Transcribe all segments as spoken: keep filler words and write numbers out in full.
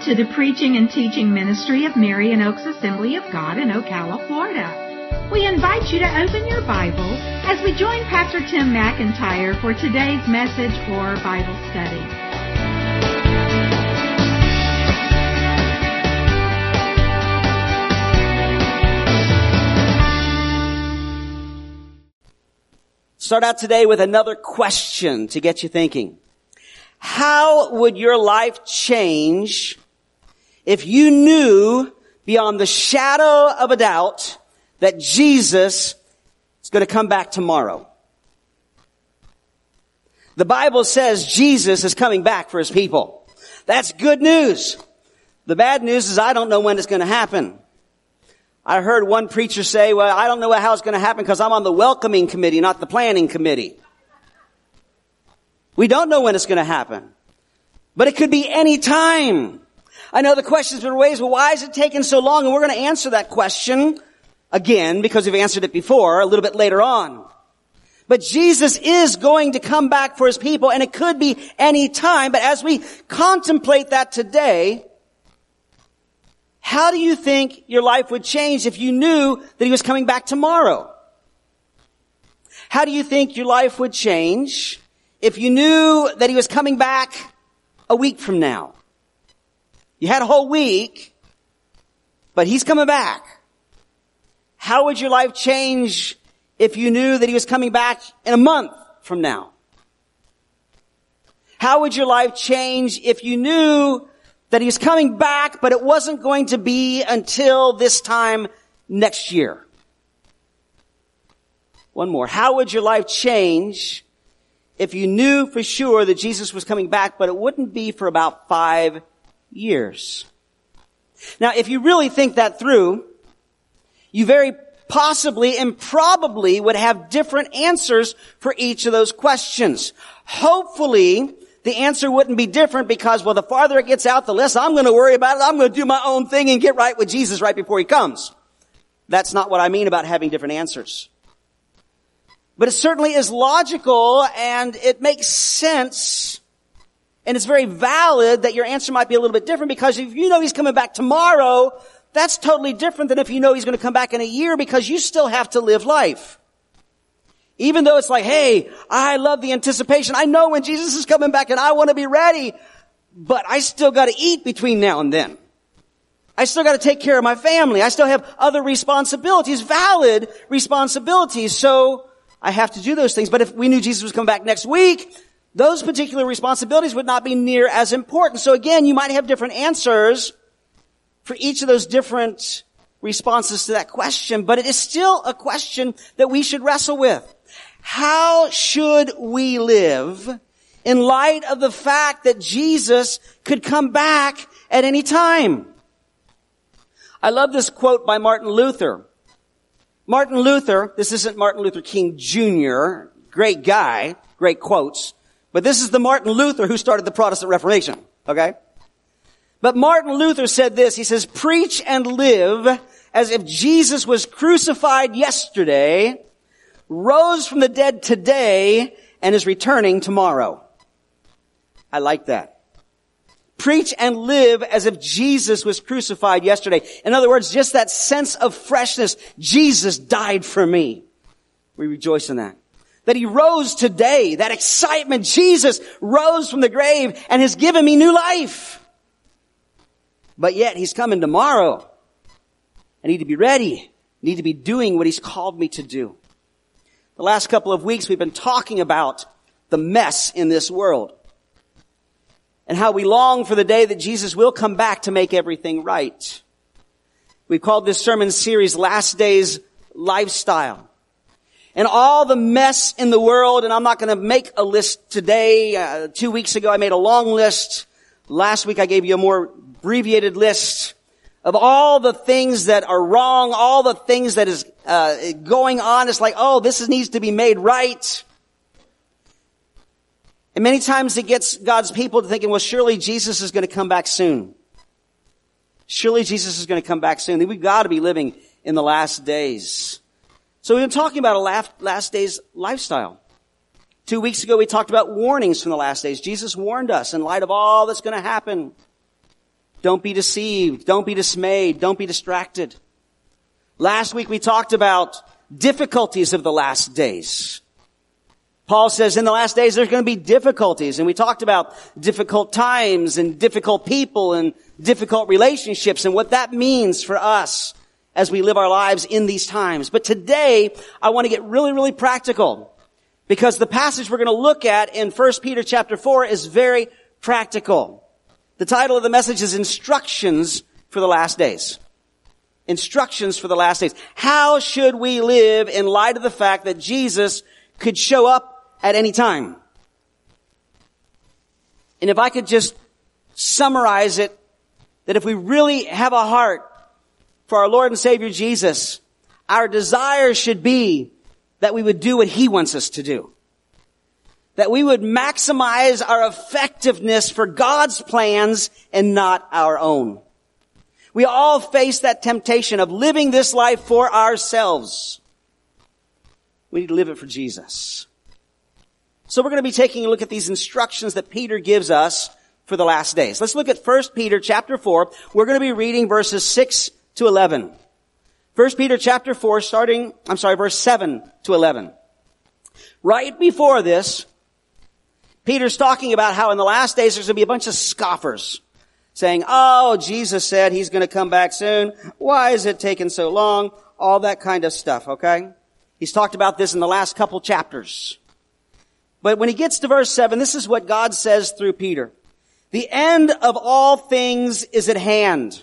Welcome to the preaching and teaching ministry of Marion Oaks Assembly of God in Ocala, Florida. We invite you to open your Bible as we join Pastor Tim McIntyre for today's message or Bible study. Start out today with another question to get you thinking. How would your life change if you knew beyond the shadow of a doubt that Jesus is going to come back tomorrow? The Bible says Jesus is coming back for his people. That's good news. The bad news is I don't know when it's going to happen. I heard one preacher say, well, I don't know how it's going to happen because I'm on the welcoming committee, not the planning committee. We don't know when it's going to happen, but it could be any time. I know the question's been raised, well, why is it taking so long? And we're going to answer that question again because we've answered it before a little bit later on. But Jesus is going to come back for his people, and it could be any time. But as we contemplate that today, how do you think your life would change if you knew that he was coming back tomorrow? How do you think your life would change if you knew that he was coming back a week from now? You had a whole week, but he's coming back. How would your life change if you knew that he was coming back in a month from now? How would your life change if you knew that he was coming back, but it wasn't going to be until this time next year? One more. How would your life change if you knew for sure that Jesus was coming back, but it wouldn't be for about five years? Now, if you really think that through, you very possibly and probably would have different answers for each of those questions. Hopefully, the answer wouldn't be different because, well, the farther it gets out, the less I'm going to worry about it. I'm going to do my own thing and get right with Jesus right before he comes. That's not what I mean about having different answers. But it certainly is logical, and it makes sense, and it's very valid that your answer might be a little bit different, because if you know he's coming back tomorrow, that's totally different than if you know he's going to come back in a year, because you still have to live life. Even though it's like, hey, I love the anticipation. I know when Jesus is coming back, and I want to be ready, but I still got to eat between now and then. I still got to take care of my family. I still have other responsibilities, valid responsibilities. So I have to do those things. But if we knew Jesus was coming back next week, those particular responsibilities would not be near as important. So again, you might have different answers for each of those different responses to that question, but it is still a question that we should wrestle with. How should we live in light of the fact that Jesus could come back at any time? I love this quote by Martin Luther. Martin Luther, this isn't Martin Luther King Junior, great guy, great quotes, but this is the Martin Luther who started the Protestant Reformation, okay? But Martin Luther said this, he says, "Preach and live as if Jesus was crucified yesterday, rose from the dead today, and is returning tomorrow." I like that. Preach and live as if Jesus was crucified yesterday. In other words, just that sense of freshness. Jesus died for me. We rejoice in that. That he rose today. That excitement. Jesus rose from the grave and has given me new life. But yet he's coming tomorrow. I need to be ready. I need to be doing what he's called me to do. The last couple of weeks we've been talking about the mess in this world, and how we long for the day that Jesus will come back to make everything right. We called this sermon series Last Days Lifestyle. And all the mess in the world, and I'm not going to make a list today. Uh, two weeks ago I made a long list. Last week I gave you a more abbreviated list of all the things that are wrong, all the things that is uh, going on. It's like, oh, this needs to be made right. And many times it gets God's people to thinking, well, surely Jesus is going to come back soon. Surely Jesus is going to come back soon. We've got to be living in the last days. So we've been talking about a last days lifestyle. Two weeks ago we talked about warnings from the last days. Jesus warned us in light of all that's going to happen. Don't be deceived. Don't be dismayed. Don't be distracted. Last week we talked about difficulties of the last days. Paul says in the last days there's going to be difficulties. And we talked about difficult times and difficult people and difficult relationships and what that means for us as we live our lives in these times. But today I want to get really, really practical, because the passage we're going to look at in First Peter chapter four is very practical. The title of the message is Instructions for the Last Days. Instructions for the last days. How should we live in light of the fact that Jesus could show up at any time? And if I could just summarize it, that if we really have a heart for our Lord and Savior Jesus, our desire should be that we would do what He wants us to do. That we would maximize our effectiveness for God's plans and not our own. We all face that temptation of living this life for ourselves. We need to live it for Jesus. So we're going to be taking a look at these instructions that Peter gives us for the last days. Let's look at First Peter chapter four. We're going to be reading verses six to eleven. First Peter chapter four, starting, I'm sorry, verse seven to eleven. Right before this, Peter's talking about how in the last days there's going to be a bunch of scoffers saying, oh, Jesus said He's going to come back soon. Why is it taking so long? All that kind of stuff, okay? He's talked about this in the last couple chapters. But when he gets to verse seven, this is what God says through Peter. The end of all things is at hand.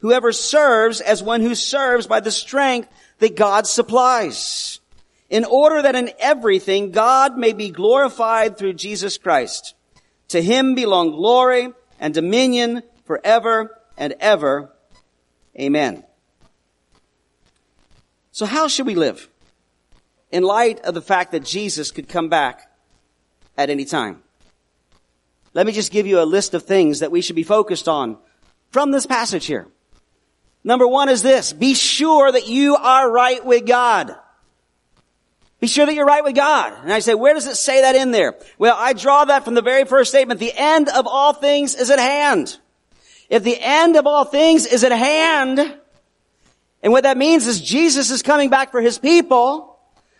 Whoever serves, as one who serves by the strength that God supplies, in order that in everything God may be glorified through Jesus Christ. To Him belong glory and dominion forever and ever. Amen. So how should we live in light of the fact that Jesus could come back at any time? Let me just give you a list of things that we should be focused on from this passage here. Number one is this: be sure that you are right with God. Be sure that you're right with God. And I say, where does it say that in there? Well, I draw that from the very first statement. The end of all things is at hand. If the end of all things is at hand, and what that means is Jesus is coming back for His people,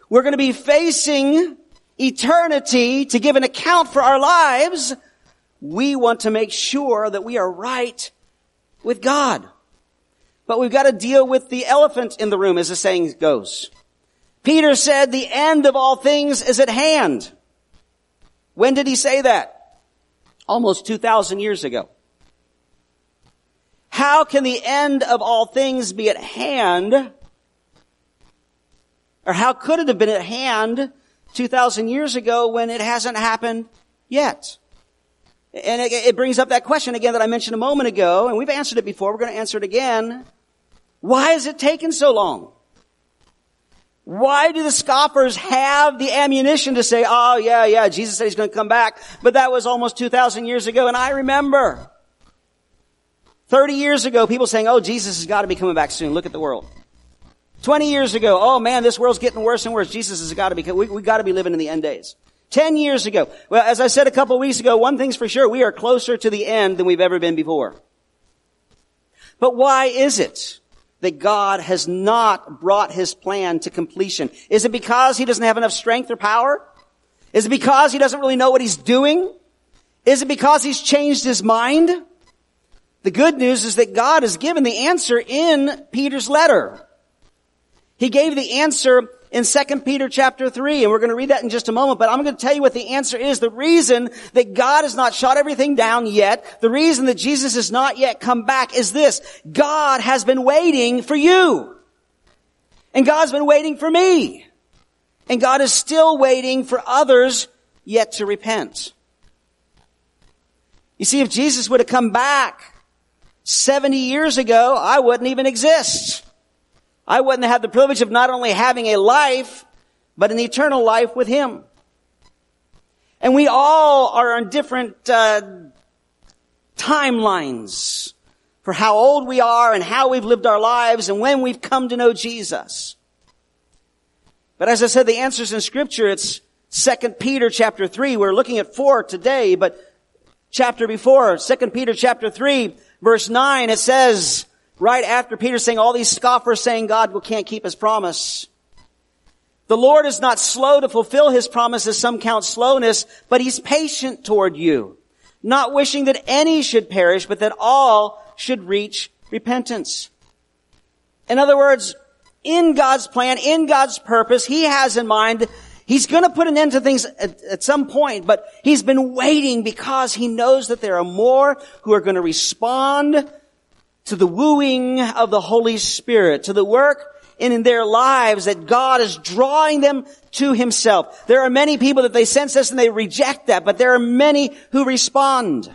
we're going to be facing eternity to give an account for our lives. We want to make sure that we are right with God. But we've got to deal with the elephant in the room, as the saying goes. Peter said, the end of all things is at hand. When did he say that? Almost two thousand years ago. How can the end of all things be at hand? Or how could it have been at hand two thousand years ago when it hasn't happened yet? And it, it brings up that question again that I mentioned a moment ago, and we've answered it before. We're going to answer it again. Why is it taking so long? Why do the scoffers have the ammunition to say, oh, yeah, yeah, Jesus said He's going to come back, but that was almost two thousand years ago, and I remember thirty years ago, people saying, oh, Jesus has got to be coming back soon. Look at the world. twenty years ago, oh, man, this world's getting worse and worse. Jesus has got to be, we, we got to be living in the end days. ten years ago. Well, as I said a couple of weeks ago, one thing's for sure. We are closer to the end than we've ever been before. But why is it that God has not brought His plan to completion? Is it because He doesn't have enough strength or power? Is it because He doesn't really know what He's doing? Is it because He's changed His mind? The good news is that God has given the answer in Peter's letter. He gave the answer in Second Peter chapter three, and we're going to read that in just a moment, but I'm going to tell you what the answer is. The reason that God has not shot everything down yet, the reason that Jesus has not yet come back is this: God has been waiting for you. And God's been waiting for me. And God is still waiting for others yet to repent. You see, if Jesus would have come back seventy years ago, I wouldn't even exist. I wouldn't have the privilege of not only having a life, but an eternal life with Him. And we all are on different uh, timelines for how old we are and how we've lived our lives and when we've come to know Jesus. But as I said, the answer's in Scripture. It's Second Peter chapter three. We're looking at four today, but chapter before, Second Peter chapter three, verse nine, it says, right after Peter saying, all these scoffers saying God can't keep His promise. The Lord is not slow to fulfill His promises, some count slowness, but He's patient toward you, not wishing that any should perish, but that all should reach repentance. In other words, in God's plan, in God's purpose, He has in mind, He's going to put an end to things at, at some point, but He's been waiting because He knows that there are more who are going to respond to the wooing of the Holy Spirit, to the work and in their lives that God is drawing them to Himself. There are many people that they sense this and they reject that, but there are many who respond.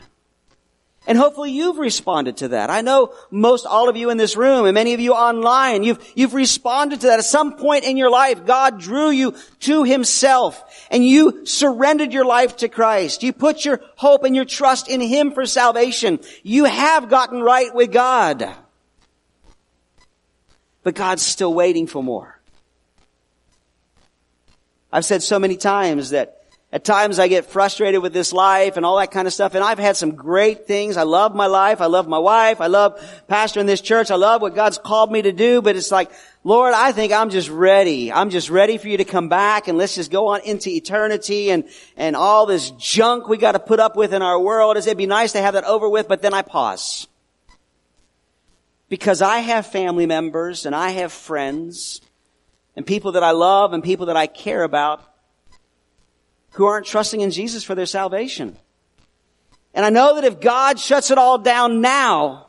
And hopefully you've responded to that. I know most all of you in this room and many of you online, you've, you've responded to that. At some point in your life, God drew you to Himself and you surrendered your life to Christ. You put your hope and your trust in Him for salvation. You have gotten right with God. But God's still waiting for more. I've said so many times that at times I get frustrated with this life and all that kind of stuff. And I've had some great things. I love my life. I love my wife. I love pastoring this church. I love what God's called me to do. But it's like, Lord, I think I'm just ready. I'm just ready for you to come back and let's just go on into eternity and, and all this junk we got to put up with in our world. It'd be nice to have that over with, but then I pause. Because I have family members and I have friends and people that I love and people that I care about who aren't trusting in Jesus for their salvation. And I know that if God shuts it all down now,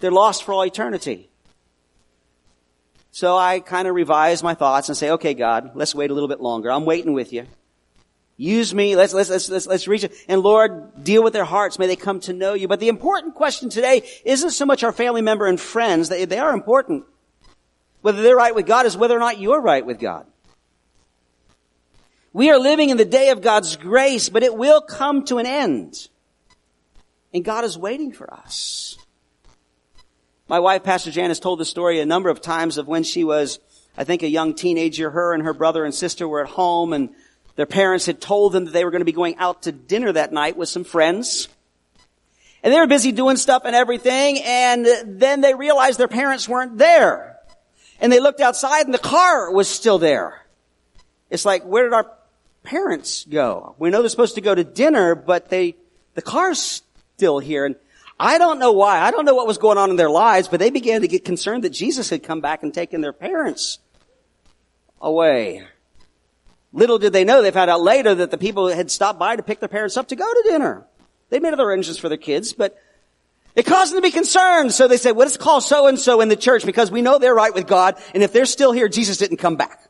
they're lost for all eternity. So I kind of revise my thoughts and say, okay, God, let's wait a little bit longer. I'm waiting with you. Use me. Let's, let's, let's, let's, let's reach it. And Lord, deal with their hearts. May they come to know you. But the important question today isn't so much our family member and friends. They, they are important. Whether they're right with God is whether or not you're right with God. We are living in the day of God's grace, but it will come to an end. And God is waiting for us. My wife, Pastor Jan, has told the story a number of times of when she was, I think, a young teenager. Her and her brother and sister were at home, and their parents had told them that they were going to be going out to dinner that night with some friends. And they were busy doing stuff and everything. And then they realized their parents weren't there. And they looked outside and the car was still there. It's like, where did our parents go? We know they're supposed to go to dinner, but they, the car's still here. And I don't know why. I don't know what was going on in their lives, but they began to get concerned that Jesus had come back and taken their parents away. Little did they know, they found out later that the people had stopped by to pick their parents up to go to dinner. They made other arrangements for their kids, but it caused them to be concerned. So they said, well, let's call so-and-so in the church because we know they're right with God. And if they're still here, Jesus didn't come back.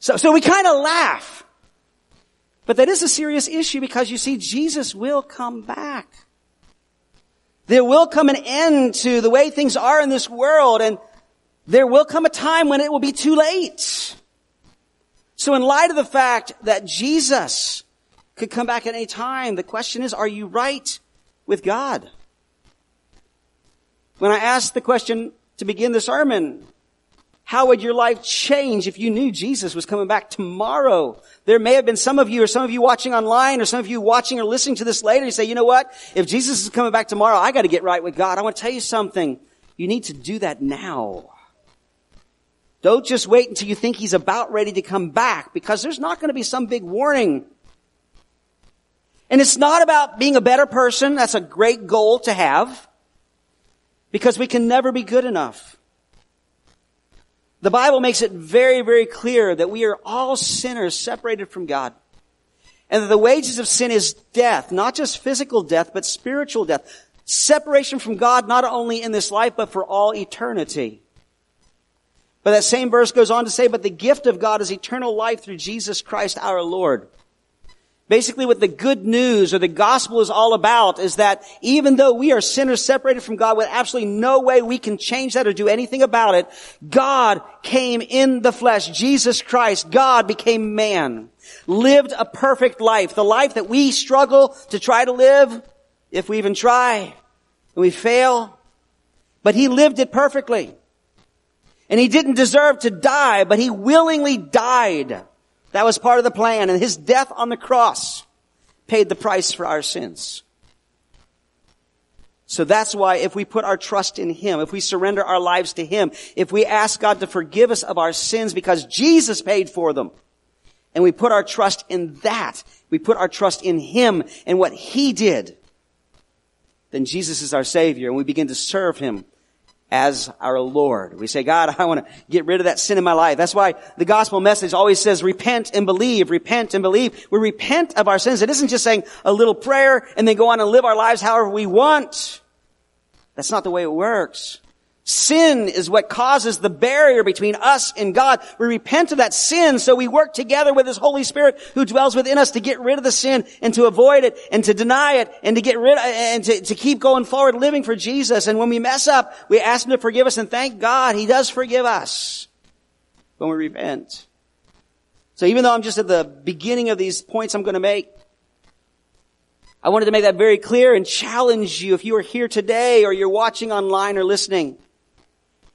So, so we kind of laugh. But that is a serious issue because, you see, Jesus will come back. There will come an end to the way things are in this world. And there will come a time when it will be too late. So in light of the fact that Jesus could come back at any time, the question is, are you right with God? When I asked the question to begin the sermon, how would your life change if you knew Jesus was coming back tomorrow? There may have been some of you or some of you watching online or some of you watching or listening to this later. You say, you know what? If Jesus is coming back tomorrow, I got to get right with God. I want to tell you something. You need to do that now. Don't just wait until you think he's about ready to come back because there's not going to be some big warning. And it's not about being a better person. That's a great goal to have because we can never be good enough. The Bible makes it very, very clear that we are all sinners separated from God and that the wages of sin is death, not just physical death, but spiritual death. Separation from God, not only in this life, but for all eternity. But that same verse goes on to say, but the gift of God is eternal life through Jesus Christ our Lord. Basically what the good news or the gospel is all about is that even though we are sinners separated from God with absolutely no way we can change that or do anything about it, God came in the flesh. Jesus Christ, God became man, lived a perfect life, the life that we struggle to try to live, if we even try, and we fail. But he lived it perfectly. And he didn't deserve to die, but he willingly died. That was part of the plan. And his death on the cross paid the price for our sins. So that's why if we put our trust in him, if we surrender our lives to him, if we ask God to forgive us of our sins because Jesus paid for them, and we put our trust in that, we put our trust in him and what he did, then Jesus is our Savior, and we begin to serve him as our Lord. We say, God, I want to get rid of that sin in my life. That's why the gospel message always says, repent and believe, repent and believe. We repent of our sins. It isn't just saying a little prayer and then go on and live our lives however we want. That's not the way it works. Sin is what causes the barrier between us and God. We repent of that sin, so we work together with his Holy Spirit who dwells within us to get rid of the sin and to avoid it and to deny it and to get rid of, and to, to keep going forward living for Jesus. And when we mess up, we ask him to forgive us, and thank God he does forgive us when we repent. So even though I'm just at the beginning of these points I'm going to make, I wanted to make that very clear and challenge you if you are here today or you're watching online or listening,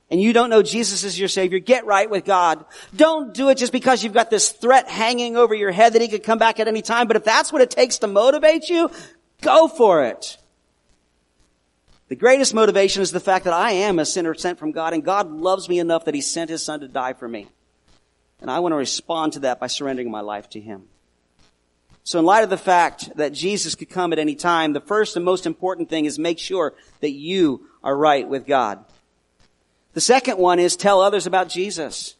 and you don't know Jesus is your Savior, get right with God. Don't do it just because you've got this threat hanging over your head that he could come back at any time. But if that's what it takes to motivate you, go for it. The greatest motivation is the fact that I am a sinner sent from God, and God loves me enough that he sent his son to die for me. And I want to respond to that by surrendering my life to him. So in light of the fact that Jesus could come at any time, the first and most important thing is make sure that you are right with God. The second one is tell others about Jesus.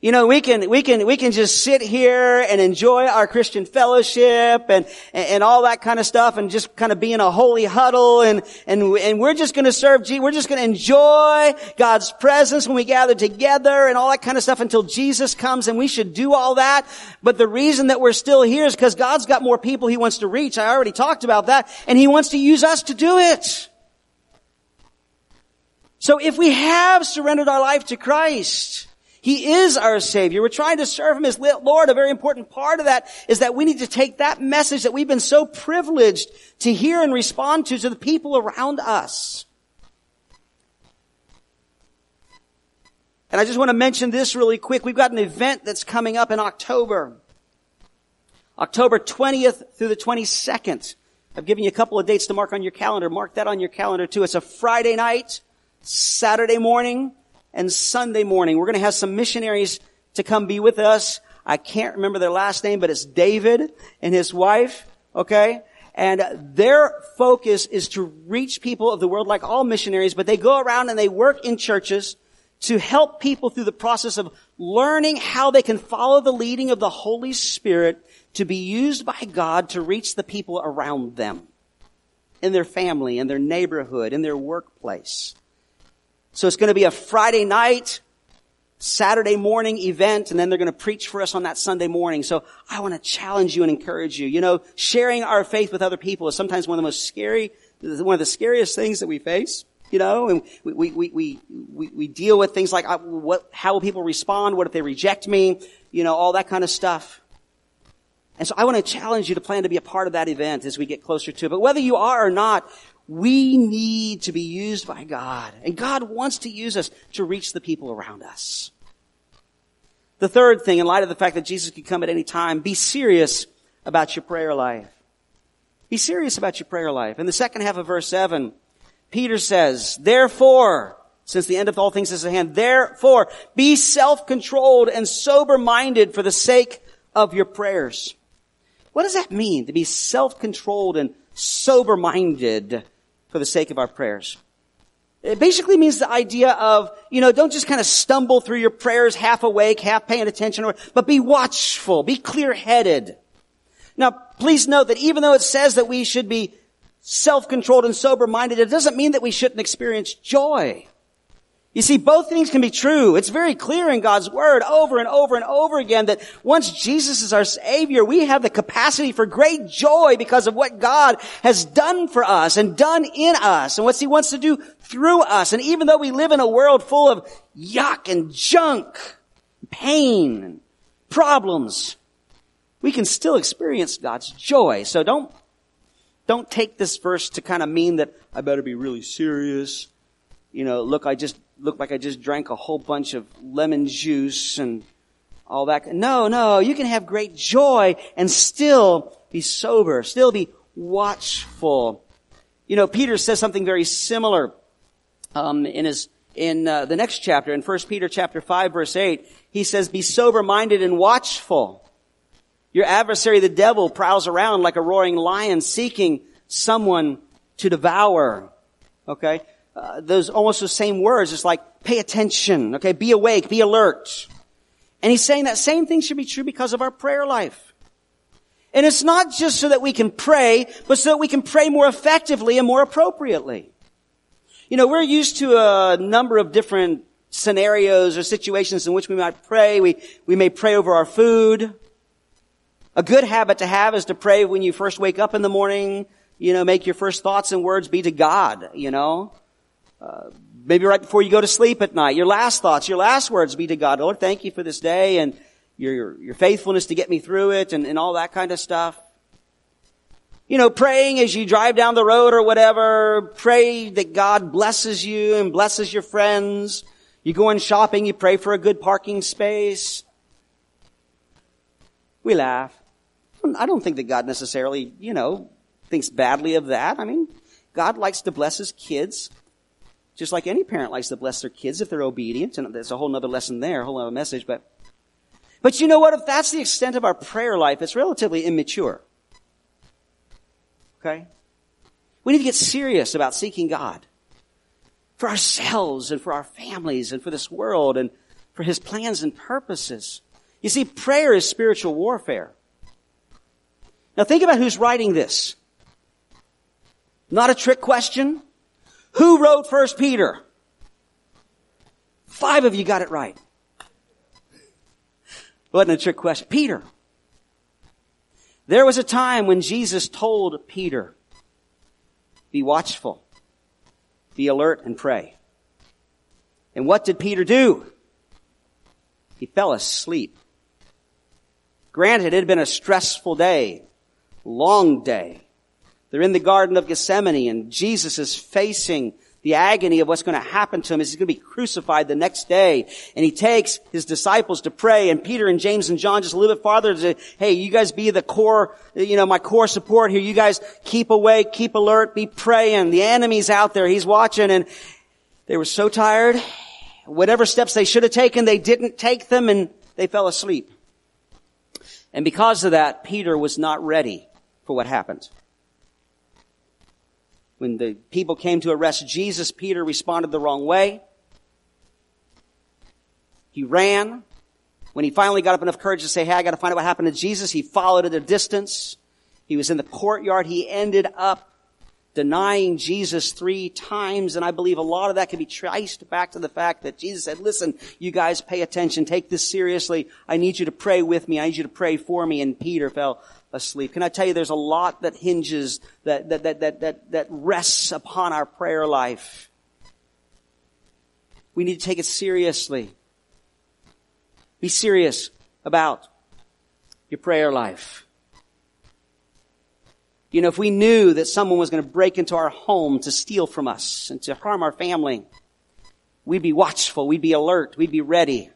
You know, we can, we can, we can just sit here and enjoy our Christian fellowship and, and all that kind of stuff and just kind of be in a holy huddle and, and, and we're just going to serve Jesus. We're just going to enjoy God's presence when we gather together and all that kind of stuff until Jesus comes, and we should do all that. But the reason that we're still here is because God's got more people he wants to reach. I already talked about that, and he wants to use us to do it. So if we have surrendered our life to Christ, he is our Savior. We're trying to serve him as Lord. A very important part of that is that we need to take that message that we've been so privileged to hear and respond to to the people around us. And I just want to mention this really quick. We've got an event that's coming up in October. October twentieth through the twenty-second. I've given you a couple of dates to mark on your calendar. Mark that on your calendar too. It's a Friday night, Saturday morning, and Sunday morning. We're going to have some missionaries to come be with us. I can't remember their last name, but it's David and his wife, okay? And their focus is to reach people of the world like all missionaries, but they go around and they work in churches to help people through the process of learning how they can follow the leading of the Holy Spirit to be used by God to reach the people around them, in their family, in their neighborhood, in their workplace. So it's going to be a Friday night, Saturday morning event, and then they're going to preach for us on that Sunday morning. So I want to challenge you and encourage you. You know, sharing our faith with other people is sometimes one of the most scary, one of the scariest things that we face, you know, and we, we, we, we, we, we deal with things like, what, how will people respond? What if they reject me? You know, all that kind of stuff. And so I want to challenge you to plan to be a part of that event as we get closer to it. But whether you are or not, we need to be used by God, and God wants to use us to reach the people around us. The third thing, in light of the fact that Jesus could come at any time, be serious about your prayer life. Be serious about your prayer life. In the second half of verse seven, Peter says, therefore, since the end of all things is at hand, therefore, be self-controlled and sober-minded for the sake of your prayers. What does that mean, to be self-controlled and sober-minded for the sake of our prayers? It basically means the idea of, you know, don't just kind of stumble through your prayers half awake, half paying attention, or, but be watchful, be clear-headed. Now, please note that even though it says that we should be self-controlled and sober-minded, it doesn't mean that we shouldn't experience joy. You see, both things can be true. It's very clear in God's word over and over and over again that once Jesus is our Savior, we have the capacity for great joy because of what God has done for us and done in us and what He wants to do through us. And even though we live in a world full of yuck and junk, pain, and problems, we can still experience God's joy. So don't, don't take this verse to kind of mean that I better be really serious. You know, look, I just look like I just drank a whole bunch of lemon juice and all that. No, no, you can have great joy and still be sober, still be watchful. You know, Peter says something very similar um, in his in uh, the next chapter, in First Peter chapter five, verse eight. He says, be sober-minded and watchful. Your adversary, the devil, prowls around like a roaring lion seeking someone to devour. Okay? Uh, those almost the same words. It's like, pay attention, okay? Be awake, be alert. And he's saying that same thing should be true because of our prayer life. And it's not just so that we can pray, but so that we can pray more effectively and more appropriately. You know, we're used to a number of different scenarios or situations in which we might pray. We, we may pray over our food. A good habit to have is to pray when you first wake up in the morning. You know, make your first thoughts and words be to God, you know. Uh, maybe right before you go to sleep at night, your last thoughts, your last words be to God. Lord, thank you for this day and your, your, your faithfulness to get me through it and, and all that kind of stuff. You know, praying as you drive down the road or whatever, pray that God blesses you and blesses your friends. You go in shopping, you pray for a good parking space. We laugh. I don't think that God necessarily, you know, thinks badly of that. I mean, God likes to bless his kids. Just like any parent likes to bless their kids if they're obedient. And there's a whole other lesson there, a whole other message. But but you know what? If that's the extent of our prayer life, it's relatively immature. Okay? We need to get serious about seeking God for ourselves and for our families and for this world and for his plans and purposes. You see, prayer is spiritual warfare. Now think about who's writing this. Not a trick question. Who wrote First Peter? Five of you got it right. Wasn't a trick question. Peter. There was a time when Jesus told Peter, be watchful, be alert, and pray. And what did Peter do? He fell asleep. Granted, it had been a stressful day, long day. They're in the Garden of Gethsemane, and Jesus is facing the agony of what's going to happen to him. He's going to be crucified the next day. And he takes his disciples to pray, and Peter and James and John just a little bit farther to say, hey, you guys be the core, you know, my core support here. You guys keep awake, keep alert, be praying. The enemy's out there. He's watching. And they were so tired. Whatever steps they should have taken, they didn't take them, and they fell asleep. And because of that, Peter was not ready for what happened. When the people came to arrest Jesus, Peter responded the wrong way. He ran. When he finally got up enough courage to say, hey, I got to find out what happened to Jesus, he followed at a distance. He was in the courtyard. He ended up denying Jesus three times. And I believe a lot of that can be traced back to the fact that Jesus said, listen, you guys pay attention. Take this seriously. I need you to pray with me. I need you to pray for me. And Peter fell asleep. Can I tell you there's a lot that hinges, that, that, that, that, that, that rests upon our prayer life. We need to take it seriously. Be serious about your prayer life. You know, if we knew that someone was going to break into our home to steal from us and to harm our family, we'd be watchful, we'd be alert, we'd be ready.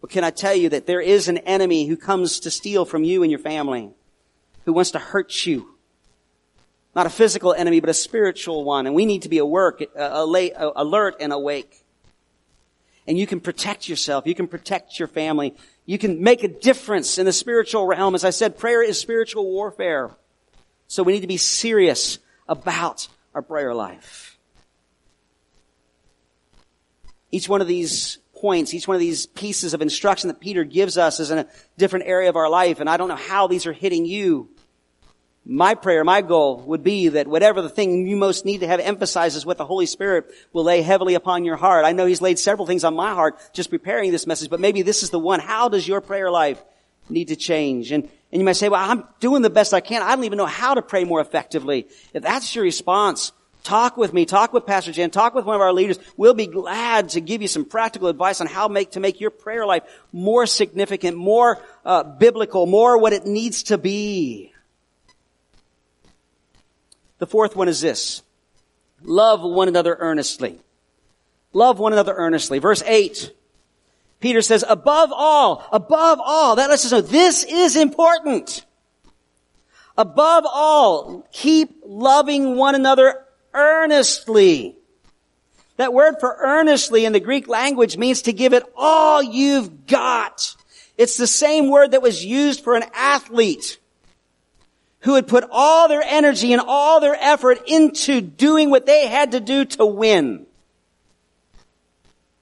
But can I tell you that there is an enemy who comes to steal from you and your family, who wants to hurt you? Not a physical enemy, but a spiritual one. And we need to be awake, alert and awake. And you can protect yourself. You can protect your family. You can make a difference in the spiritual realm. As I said, prayer is spiritual warfare. So we need to be serious about our prayer life. Each one of these points, each one of these pieces of instruction that Peter gives us is in a different area of our life, and I don't know how these are hitting you. My prayer, my goal would be that whatever the thing you most need to have emphasized is what the Holy Spirit will lay heavily upon your heart. I know He's laid several things on my heart just preparing this message, but maybe this is the one. How does your prayer life need to change? And and you might say, well, I'm doing the best I can. I don't even know how to pray more effectively. If that's your response, talk with me, talk with Pastor Jen, talk with one of our leaders. We'll be glad to give you some practical advice on how make, to make your prayer life more significant, more uh, biblical, more what it needs to be. The fourth one is this. Love one another earnestly. Love one another earnestly. Verse eight, Peter says, above all, above all, that lets us know this is important. Above all, keep loving one another earnestly. That word for earnestly in the Greek language means to give it all you've got. It's the same word that was used for an athlete who would put all their energy and all their effort into doing what they had to do to win.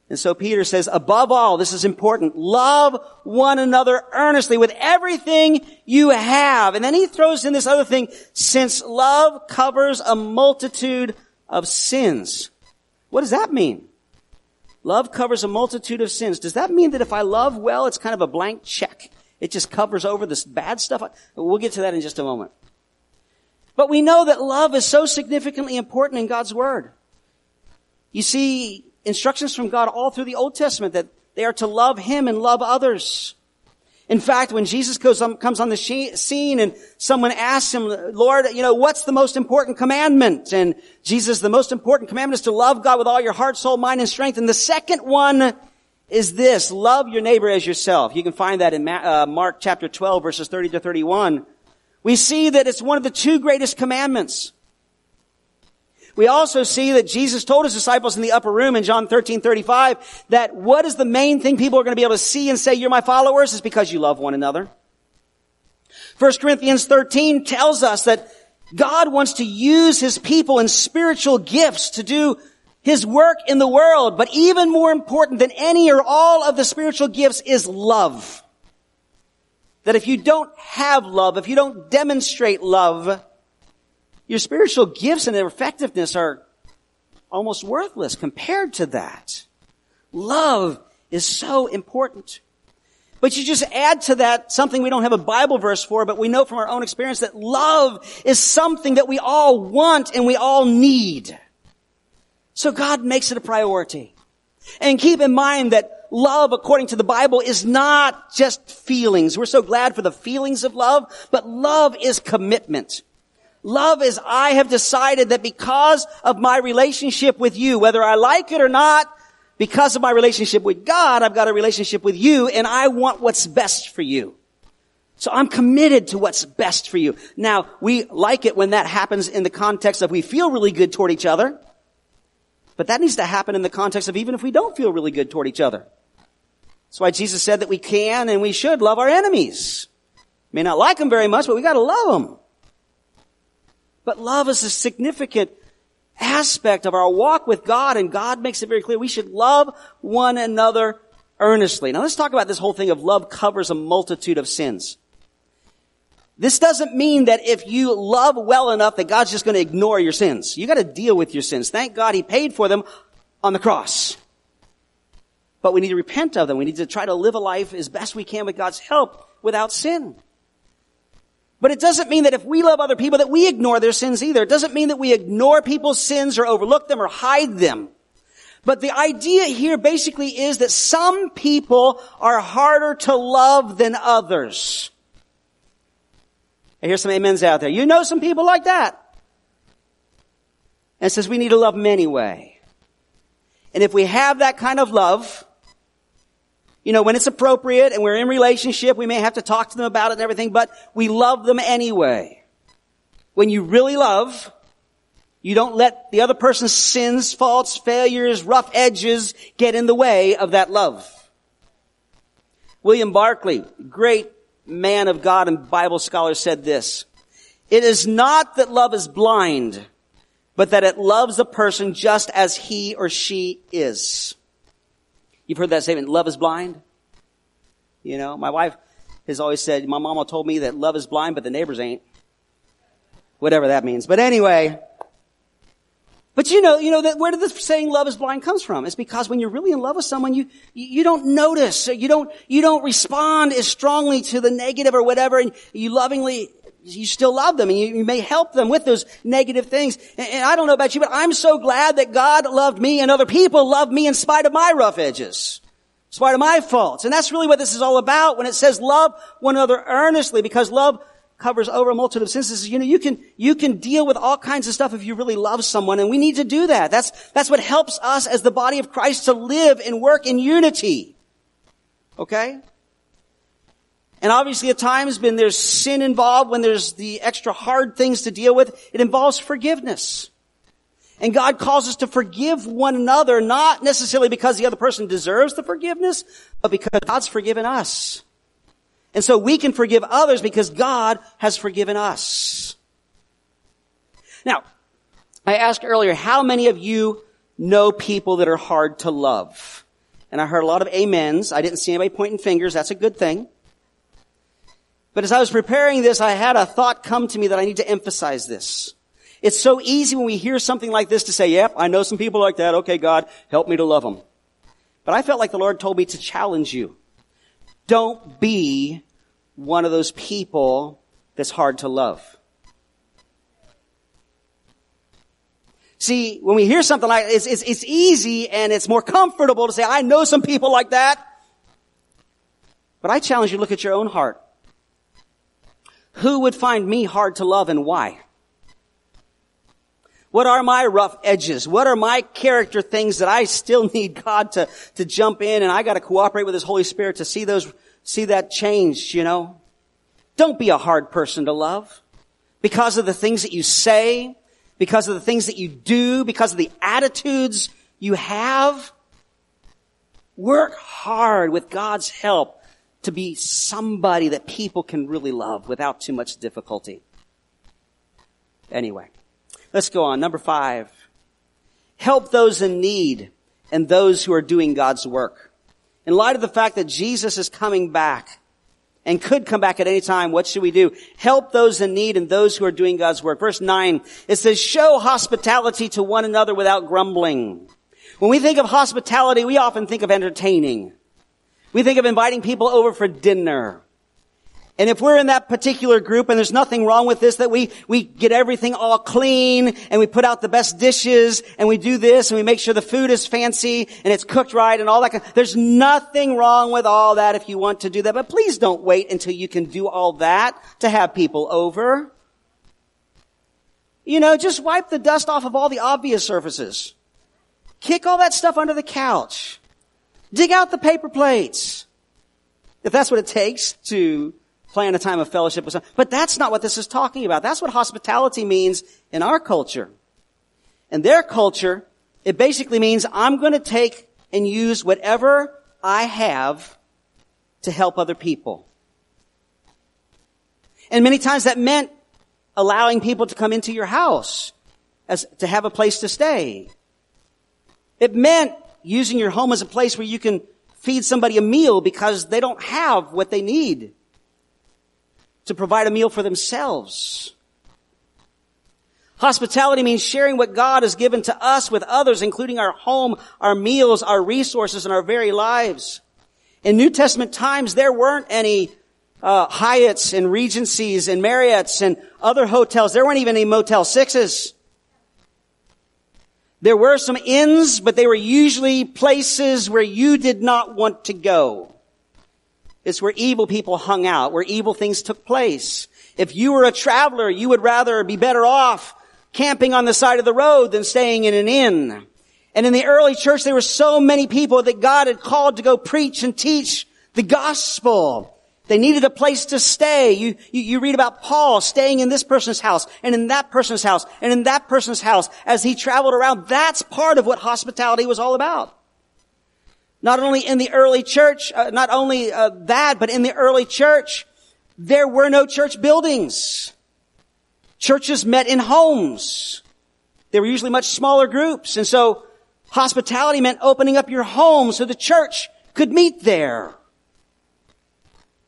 And so Peter says, above all, this is important, love one another earnestly with everything you have. And then he throws in this other thing, since love covers a multitude of sins. What does that mean? Love covers a multitude of sins. Does that mean that if I love well, it's kind of a blank check? It just covers over this bad stuff. We'll get to that in just a moment. But we know that love is so significantly important in God's Word. You see instructions from God all through the Old Testament that they are to love Him and love others. In fact, when Jesus comes on, comes on the scene and someone asks Him, Lord, you know, what's the most important commandment? And Jesus, the most important commandment is to love God with all your heart, soul, mind, and strength. And the second one is this, love your neighbor as yourself. You can find that in Ma- uh, Mark chapter twelve, verses thirty to thirty-one. We see that it's one of the two greatest commandments. We also see that Jesus told His disciples in the upper room in John thirteen thirty-five that what is the main thing people are going to be able to see and say, you're my followers, is because you love one another. First Corinthians thirteen tells us that God wants to use His people in spiritual gifts to do His work in the world, but even more important than any or all of the spiritual gifts is love. That if you don't have love, if you don't demonstrate love, your spiritual gifts and their effectiveness are almost worthless compared to that. Love is so important. But you just add to that something we don't have a Bible verse for, but we know from our own experience that love is something that we all want and we all need. So God makes it a priority. And keep in mind that love, according to the Bible, is not just feelings. We're so glad for the feelings of love, but love is commitment. Love is, I have decided that because of my relationship with you, whether I like it or not, because of my relationship with God, I've got a relationship with you, and I want what's best for you. So I'm committed to what's best for you. Now, we like it when that happens in the context of we feel really good toward each other. But that needs to happen in the context of even if we don't feel really good toward each other. That's why Jesus said that we can and we should love our enemies. May not like them very much, but we got to love them. But love is a significant aspect of our walk with God, and God makes it very clear we should love one another earnestly. Now let's talk about this whole thing of love covers a multitude of sins. This doesn't mean that if you love well enough that God's just going to ignore your sins. You got to deal with your sins. Thank God He paid for them on the cross. But we need to repent of them. We need to try to live a life as best we can with God's help without sin. But it doesn't mean that if we love other people that we ignore their sins either. It doesn't mean that we ignore people's sins or overlook them or hide them. But the idea here basically is that some people are harder to love than others. I hear some amens out there. You know some people like that. And it says we need to love them anyway. And if we have that kind of love, you know, when it's appropriate and we're in relationship, we may have to talk to them about it and everything, but we love them anyway. When you really love, you don't let the other person's sins, faults, failures, rough edges get in the way of that love. William Barclay, great man of God and Bible scholar, said this: it is not that love is blind, but that it loves a person just as he or she is. You've heard that statement, love is blind? You know, my wife has always said, my mama told me that love is blind, but the neighbors ain't. whatever that means. But anyway, but you know, you know that where did this saying "love is blind" comes from? It's because when you're really in love with someone, you you don't notice, you don't you don't respond as strongly to the negative or whatever, and you lovingly. You still love them, and you, you may help them with those negative things. And, and I don't know about you, but I'm so glad that God loved me and other people loved me in spite of my rough edges, in spite of my faults. And that's really what this is all about when it says love one another earnestly, because love covers over a multitude of sins. You know, you can, you can deal with all kinds of stuff if you really love someone, and we need to do that. That's, that's what helps us as the body of Christ to live and work in unity. Okay? And obviously at times when there's sin involved, when there's the extra hard things to deal with, it involves forgiveness. And God calls us to forgive one another, not necessarily because the other person deserves the forgiveness, but because God's forgiven us. And so we can forgive others because God has forgiven us. Now, I asked earlier, how many of you know people that are hard to love? And I heard a lot of amens. I didn't see anybody pointing fingers. That's a good thing. But as I was preparing this, I had a thought come to me that I need to emphasize this. It's so easy when we hear something like this to say, yep, I know some people like that. Okay, God, help me to love them. But I felt like the Lord told me to challenge you. Don't be one of those people that's hard to love. See, when we hear something like this, it's, it's, it's easy and it's more comfortable to say, I know some people like that. But I challenge you to look at your own heart. Who would find me hard to love and why? What are my rough edges? What are my character things that I still need God to, to jump in, and I got to cooperate with His Holy Spirit to see those, see that changed, you know? Don't be a hard person to love because of the things that you say, because of the things that you do, because of the attitudes you have. Work hard with God's help to be somebody that people can really love without too much difficulty. Anyway, let's go on. Number five, help those in need and those who are doing God's work. In light of the fact that Jesus is coming back and could come back at any time, what should we do? Help those in need and those who are doing God's work. Verse nine, it says, show hospitality to one another without grumbling. When we think of hospitality, we often think of entertaining. We think of inviting people over for dinner. And if we're in that particular group, and there's nothing wrong with this, that we, we get everything all clean, and we put out the best dishes, and we do this, and we make sure the food is fancy, and it's cooked right, and all that kind of, there's nothing wrong with all that if you want to do that. But please don't wait until you can do all that to have people over. You know, just wipe the dust off of all the obvious surfaces. Kick all that stuff under the couch. Dig out the paper plates, if that's what it takes to plan a time of fellowship with someone. But that's not what this is talking about. That's what hospitality means in our culture. In their culture, it basically means I'm going to take and use whatever I have to help other people. And many times that meant allowing people to come into your house as to have a place to stay. It meant using your home as a place where you can feed somebody a meal because they don't have what they need to provide a meal for themselves. Hospitality means sharing what God has given to us with others, including our home, our meals, our resources, and our very lives. In New Testament times, there weren't any uh, Hyatts and Regencies and Marriotts and other hotels. There weren't even any Motel Sixes. There were some inns, but they were usually places where you did not want to go. It's where evil people hung out, where evil things took place. If you were a traveler, you would rather be better off camping on the side of the road than staying in an inn. And in the early church, there were so many people that God had called to go preach and teach the gospel. They needed a place to stay. You, you, you read about Paul staying in this person's house and in that person's house and in that person's house as he traveled around. That's part of what hospitality was all about. Not only in the early church, uh, not only uh, that, but in the early church, there were no church buildings. Churches met in homes. They were usually much smaller groups. And so hospitality meant opening up your home so the church could meet there.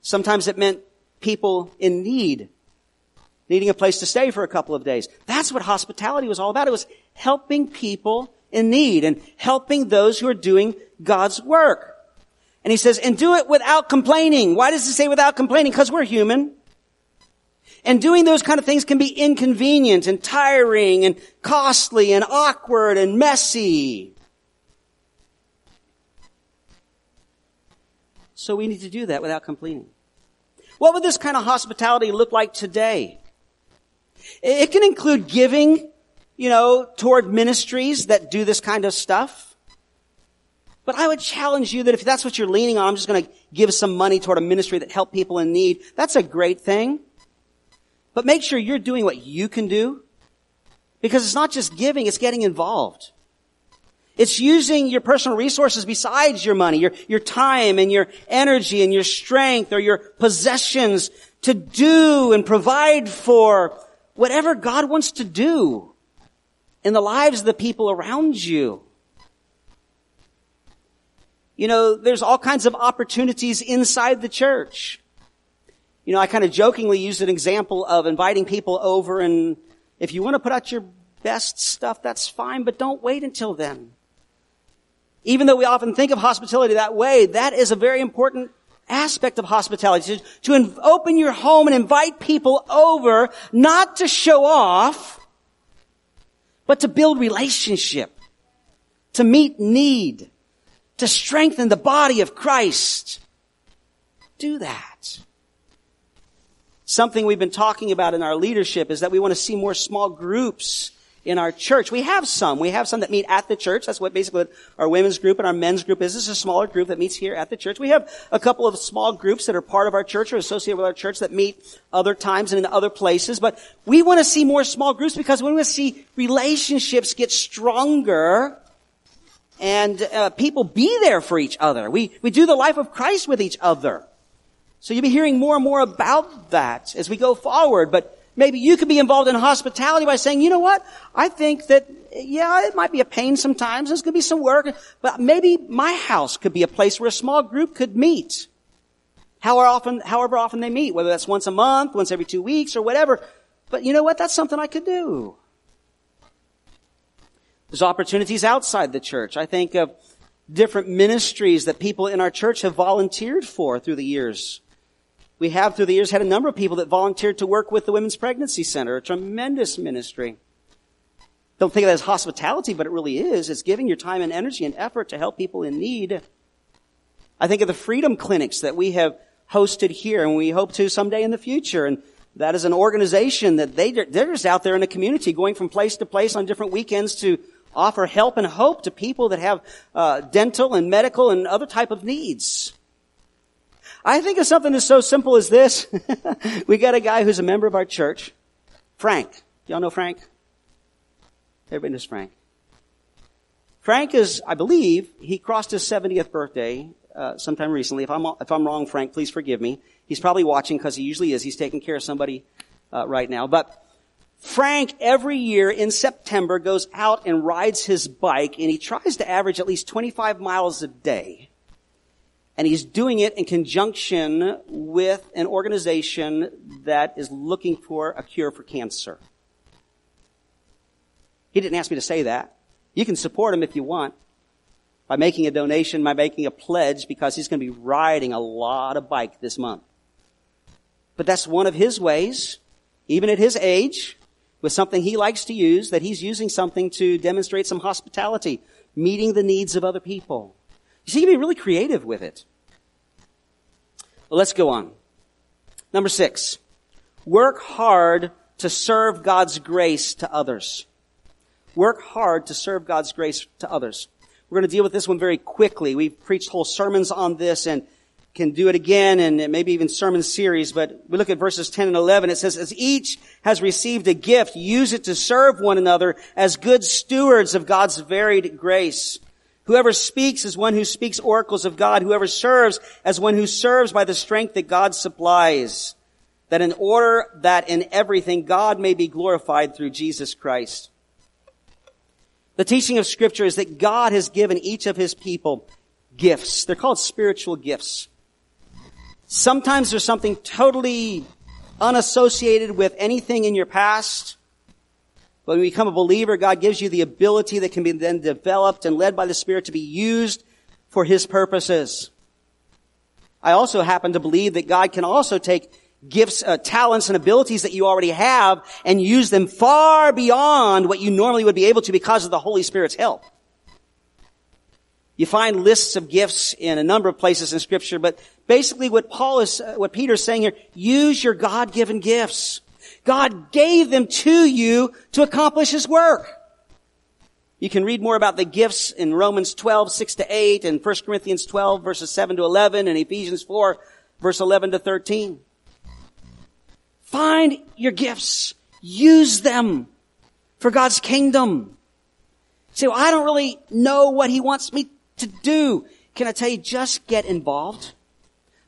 Sometimes it meant people in need needing a place to stay for a couple of days. That's what hospitality was all about. It was helping people in need and helping those who are doing God's work. And he says, and do it without complaining. Why does he say without complaining? Because we're human. And doing those kind of things can be inconvenient and tiring and costly and awkward and messy. So we need to do that without complaining. What would this kind of hospitality look like today? It can include giving, you know, toward ministries that do this kind of stuff. But I would challenge you that if that's what you're leaning on, I'm just going to give some money toward a ministry that helps people in need. That's a great thing. But make sure you're doing what you can do. Because it's not just giving, it's getting involved. It's using your personal resources besides your money, your, your time and your energy and your strength or your possessions to do and provide for whatever God wants to do in the lives of the people around you. You know, there's all kinds of opportunities inside the church. You know, I kind of jokingly used an example of inviting people over, and if you want to put out your best stuff, that's fine, but don't wait until then. Even though we often think of hospitality that way, that is a very important aspect of hospitality. To, to open your home and invite people over, not to show off, but to build relationship, to meet need, to strengthen the body of Christ. Do that. Something we've been talking about in our leadership is that we want to see more small groups in our church. We have some. We have some that meet at the church. That's what basically our women's group and our men's group is. This is a smaller group that meets here at the church. We have a couple of small groups that are part of our church or associated with our church that meet other times and in other places. But we want to see more small groups because we want to see relationships get stronger and uh, people be there for each other. We we do the life of Christ with each other. So you'll be hearing more and more about that as we go forward. But maybe you could be involved in hospitality by saying, you know what? I think that, yeah, it might be a pain sometimes. There's going to be some work. But maybe my house could be a place where a small group could meet. However often, however often they meet, whether that's once a month, once every two weeks, or whatever. But you know what? That's something I could do. There's opportunities outside the church. I think of different ministries that people in our church have volunteered for through the years. We have through the years had a number of people that volunteered to work with the Women's Pregnancy Center, a tremendous ministry. Don't think of that as hospitality, but it really is. It's giving your time and energy and effort to help people in need. I think of the Freedom Clinics that we have hosted here and we hope to someday in the future. And that is an organization that they, they're just out there in the community going from place to place on different weekends to offer help and hope to people that have uh, dental and medical and other type of needs. I think of something that's so simple as this. We got a guy who's a member of our church, Frank. Y'all know Frank? Everybody knows Frank. Frank is, I believe, he crossed his seventieth birthday uh, sometime recently. If I'm if I'm wrong, Frank, please forgive me. He's probably watching because he usually is. He's taking care of somebody uh, right now, but. Frank, every year in September, goes out and rides his bike, and he tries to average at least twenty-five miles a day. And he's doing it in conjunction with an organization that is looking for a cure for cancer. He didn't ask me to say that. You can support him if you want by making a donation, by making a pledge, because he's going to be riding a lot of bike this month. But that's one of his ways, even at his age, with something he likes to use, that he's using something to demonstrate some hospitality, meeting the needs of other people. You see, you can be really creative with it. Well, let's go on. Number six, work hard to serve God's grace to others. Work hard to serve God's grace to others. We're going to deal with this one very quickly. We've preached whole sermons on this and can do it again and maybe even sermon series, but we look at verses ten and eleven. It says, as each has received a gift, use it to serve one another as good stewards of God's varied grace. Whoever speaks is one who speaks oracles of God. Whoever serves as one who serves by the strength that God supplies, that in order that in everything God may be glorified through Jesus Christ. The teaching of Scripture is that God has given each of his people gifts. They're called spiritual gifts. Sometimes there's something totally unassociated with anything in your past. When you become a believer, God gives you the ability that can be then developed and led by the Spirit to be used for His purposes. I also happen to believe that God can also take gifts, uh, talents, and abilities that you already have and use them far beyond what you normally would be able to because of the Holy Spirit's help. You find lists of gifts in a number of places in Scripture, but basically what Paul is, uh, what Peter's saying here, use your God-given gifts. God gave them to you to accomplish His work. You can read more about the gifts in Romans twelve, six to eight, and First Corinthians twelve, verses seven to eleven, and Ephesians four, verse eleven to thirteen. Find your gifts. Use them for God's kingdom. Say, well, I don't really know what He wants me to do. Can I tell you, just get involved.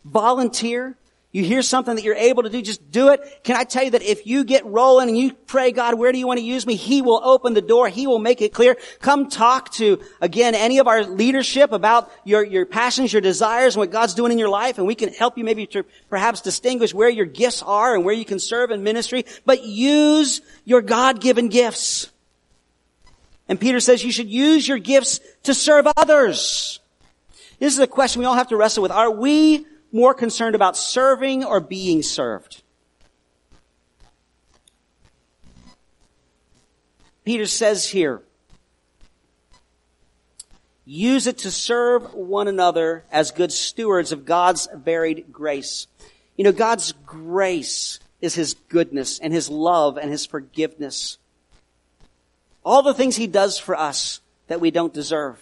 Volunteer. You hear something that you're able to do, just do it. Can I tell you that if you get rolling and you pray, God, where do you want to use me? He will open the door. He will make it clear. Come talk to, again, any of our leadership about your, your passions, your desires, and what God's doing in your life. And we can help you maybe to perhaps distinguish where your gifts are and where you can serve in ministry. But use your God-given gifts. And Peter says you should use your gifts to serve others. This is a question we all have to wrestle with. Are we more concerned about serving or being served? Peter says here, use it to serve one another as good stewards of God's varied grace. You know, God's grace is His goodness and His love and His forgiveness. All the things He does for us that we don't deserve.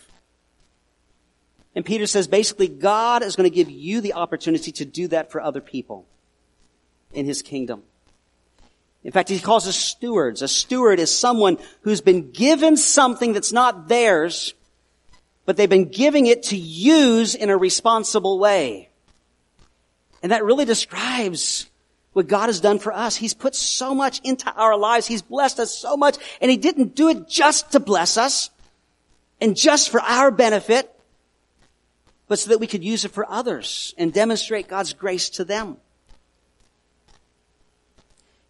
And Peter says, basically, God is going to give you the opportunity to do that for other people in His kingdom. In fact, he calls us stewards. A steward is someone who's been given something that's not theirs, but they've been giving it to use in a responsible way. And that really describes what God has done for us. He's put so much into our lives. He's blessed us so much. And He didn't do it just to bless us and just for our benefit, but so that we could use it for others and demonstrate God's grace to them.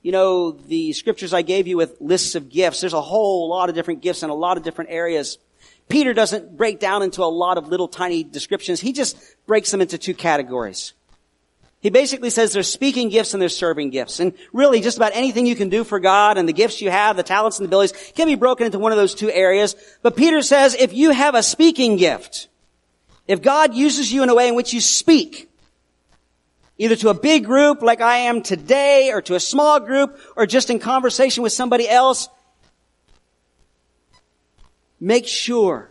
You know, the scriptures I gave you with lists of gifts, there's a whole lot of different gifts in a lot of different areas. Peter doesn't break down into a lot of little tiny descriptions. He just breaks them into two categories. He basically says there's speaking gifts and there's serving gifts. And really, just about anything you can do for God and the gifts you have, the talents and abilities, can be broken into one of those two areas. But Peter says if you have a speaking gift, if God uses you in a way in which you speak, either to a big group like I am today or to a small group or just in conversation with somebody else, make sure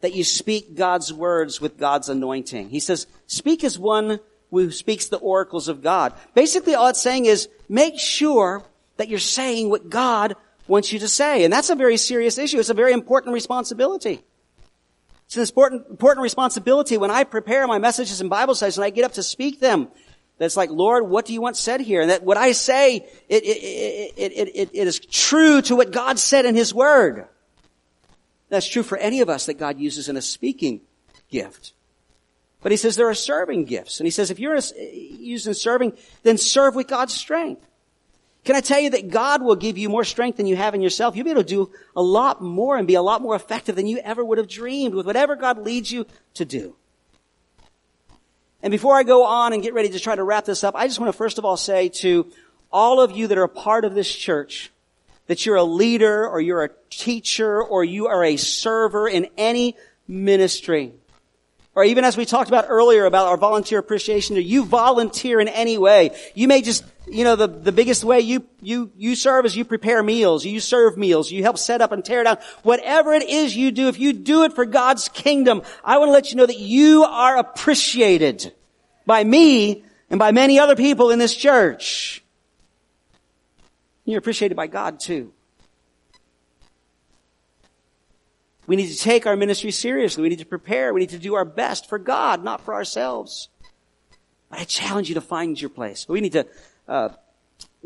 that you speak God's words with God's anointing. He says, speak as one who speaks the oracles of God. Basically, all it's saying is make sure that you're saying what God wants you to say. And that's a very serious issue. It's a very important responsibility. It's an important, important responsibility when I prepare my messages and Bible studies and I get up to speak them. That's like, Lord, what do you want said here? And that what I say, it, it, it, it, it, it is true to what God said in His Word. That's true for any of us that God uses in a speaking gift. But He says there are serving gifts. And He says if you're used in serving, then serve with God's strength. Can I tell you that God will give you more strength than you have in yourself? You'll be able to do a lot more and be a lot more effective than you ever would have dreamed with whatever God leads you to do. And before I go on and get ready to try to wrap this up, I just want to first of all say to all of you that are a part of this church, that you're a leader or you're a teacher or you are a server in any ministry. Or even as we talked about earlier about our volunteer appreciation, or you volunteer in any way. You may just, you know, the, the biggest way you, you, you serve is you prepare meals, you serve meals, you help set up and tear down. Whatever it is you do, if you do it for God's kingdom, I want to let you know that you are appreciated by me and by many other people in this church. You're appreciated by God too. We need to take our ministry seriously. We need to prepare. We need to do our best for God, not for ourselves. But I challenge you to find your place. We need to uh,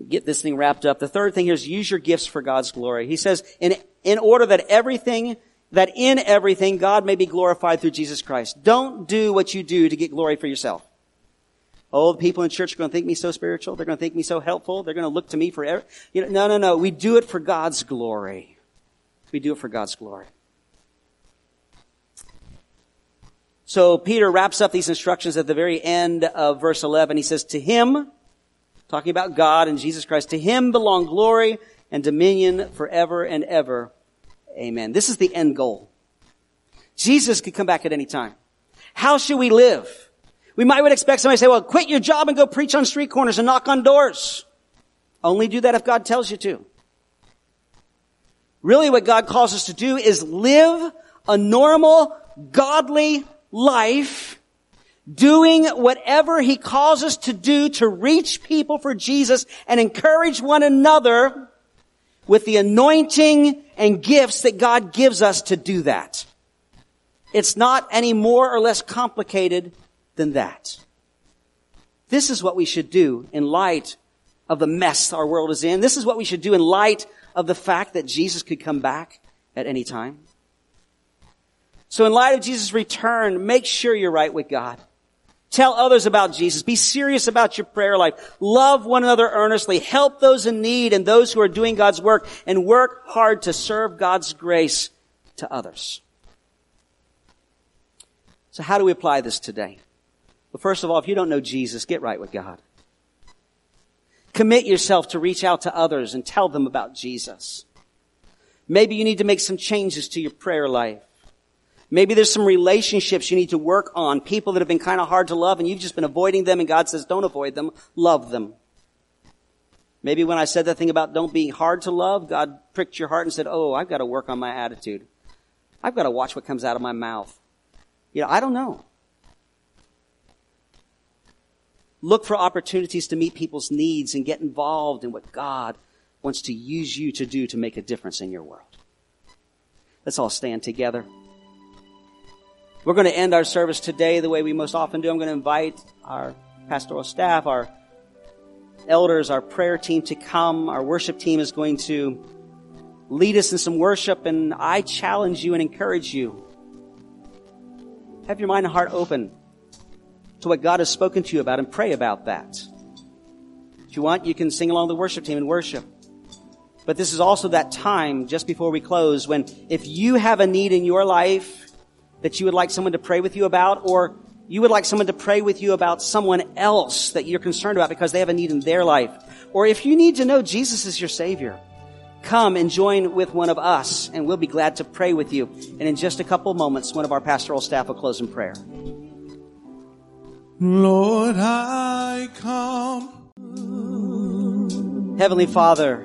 get this thing wrapped up. The third thing here is use your gifts for God's glory. He says, in, in order that everything, that in everything, God may be glorified through Jesus Christ. Don't do what you do to get glory for yourself. Oh, the people in church are going to think me so spiritual. They're going to think me so helpful. They're going to look to me forever. You know, no, no, no. We do it for God's glory. We do it for God's glory. So Peter wraps up these instructions at the very end of verse eleven. He says, to him, talking about God and Jesus Christ, to him belong glory and dominion forever and ever. Amen. This is the end goal. Jesus could come back at any time. How should we live? We might would expect somebody to say, well, quit your job and go preach on street corners and knock on doors. Only do that if God tells you to. Really what God calls us to do is live a normal, godly life, doing whatever he calls us to do to reach people for Jesus and encourage one another with the anointing and gifts that God gives us to do that. It's not any more or less complicated than that. This is what we should do in light of the mess our world is in. This is what we should do in light of the fact that Jesus could come back at any time. So in light of Jesus' return, make sure you're right with God. Tell others about Jesus. Be serious about your prayer life. Love one another earnestly. Help those in need and those who are doing God's work, and work hard to serve God's grace to others. So how do we apply this today? Well, first of all, if you don't know Jesus, get right with God. Commit yourself to reach out to others and tell them about Jesus. Maybe you need to make some changes to your prayer life. Maybe there's some relationships you need to work on, people that have been kind of hard to love and you've just been avoiding them, and God says, don't avoid them, love them. Maybe when I said that thing about don't being hard to love, God pricked your heart and said, oh, I've got to work on my attitude. I've got to watch what comes out of my mouth. You know, I don't know. Look for opportunities to meet people's needs and get involved in what God wants to use you to do to make a difference in your world. Let's all stand together. We're going to end our service today the way we most often do. I'm going to invite our pastoral staff, our elders, our prayer team to come. Our worship team is going to lead us in some worship, and I challenge you and encourage you. Have your mind and heart open to what God has spoken to you about and pray about that. If you want, you can sing along with the worship team and worship. But this is also that time just before we close when if you have a need in your life that you would like someone to pray with you about, or you would like someone to pray with you about someone else that you're concerned about because they have a need in their life, or if you need to know Jesus is your Savior, come and join with one of us, and we'll be glad to pray with you. And in just a couple moments, one of our pastoral staff will close in prayer. Lord, I come. Heavenly Father,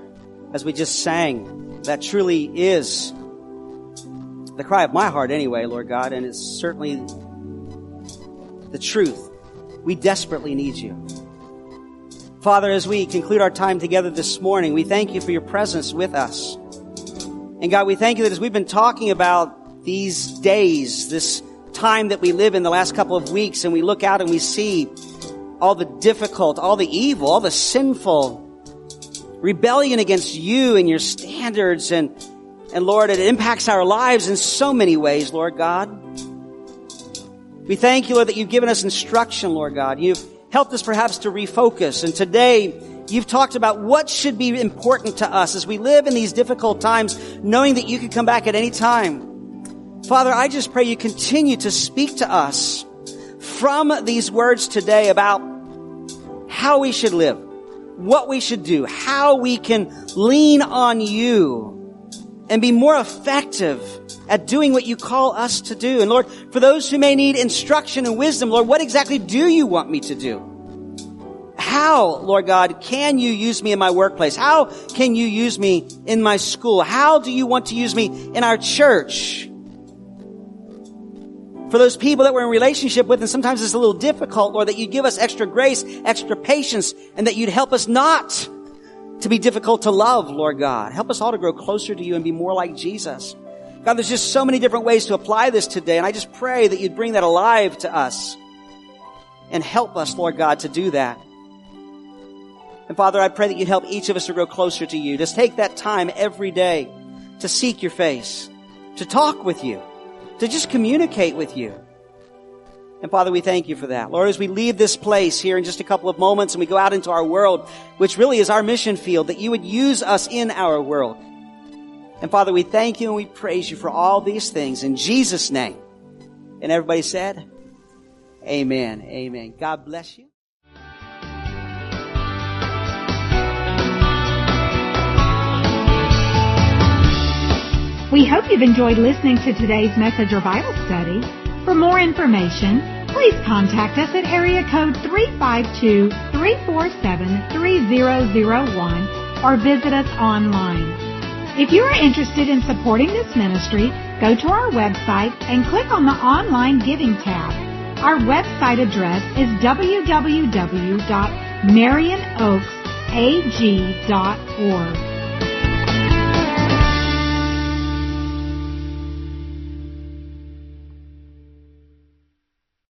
as we just sang, that truly is the cry of my heart anyway, Lord God, and it's certainly the truth. We desperately need you. Father, as we conclude our time together this morning, we thank you for your presence with us. And God, we thank you that as we've been talking about these days, this time that we live in the last couple of weeks, and we look out and we see all the difficult, all the evil, all the sinful rebellion against you and your standards, and And Lord, it impacts our lives in so many ways, Lord God. We thank you, Lord, that you've given us instruction, Lord God. You've helped us perhaps to refocus. And today, you've talked about what should be important to us as we live in these difficult times, knowing that you could come back at any time. Father, I just pray you continue to speak to us from these words today about how we should live, what we should do, how we can lean on you and be more effective at doing what you call us to do. And Lord, for those who may need instruction and wisdom, Lord, what exactly do you want me to do? How, Lord God, can you use me in my workplace? How can you use me in my school? How do you want to use me in our church? For those people that we're in relationship with, and sometimes it's a little difficult, Lord, that you'd give us extra grace, extra patience, and that you'd help us not to be difficult to love, Lord God. Help us all to grow closer to you and be more like Jesus. God, there's just so many different ways to apply this today, and I just pray that you'd bring that alive to us and help us, Lord God, to do that. And Father, I pray that you'd help each of us to grow closer to you. Just take that time every day to seek your face, to talk with you, to just communicate with you. And Father, we thank you for that. Lord, as we leave this place here in just a couple of moments and we go out into our world, which really is our mission field, that you would use us in our world. And Father, we thank you and we praise you for all these things in Jesus' name. And everybody said, amen, amen. God bless you. We hope you've enjoyed listening to today's message or Bible study. For more information, please contact us at area code three five two, three four seven, three zero zero one or visit us online. If you are interested in supporting this ministry, go to our website and click on the Online Giving tab. Our website address is w w w dot marion oaks a g dot org.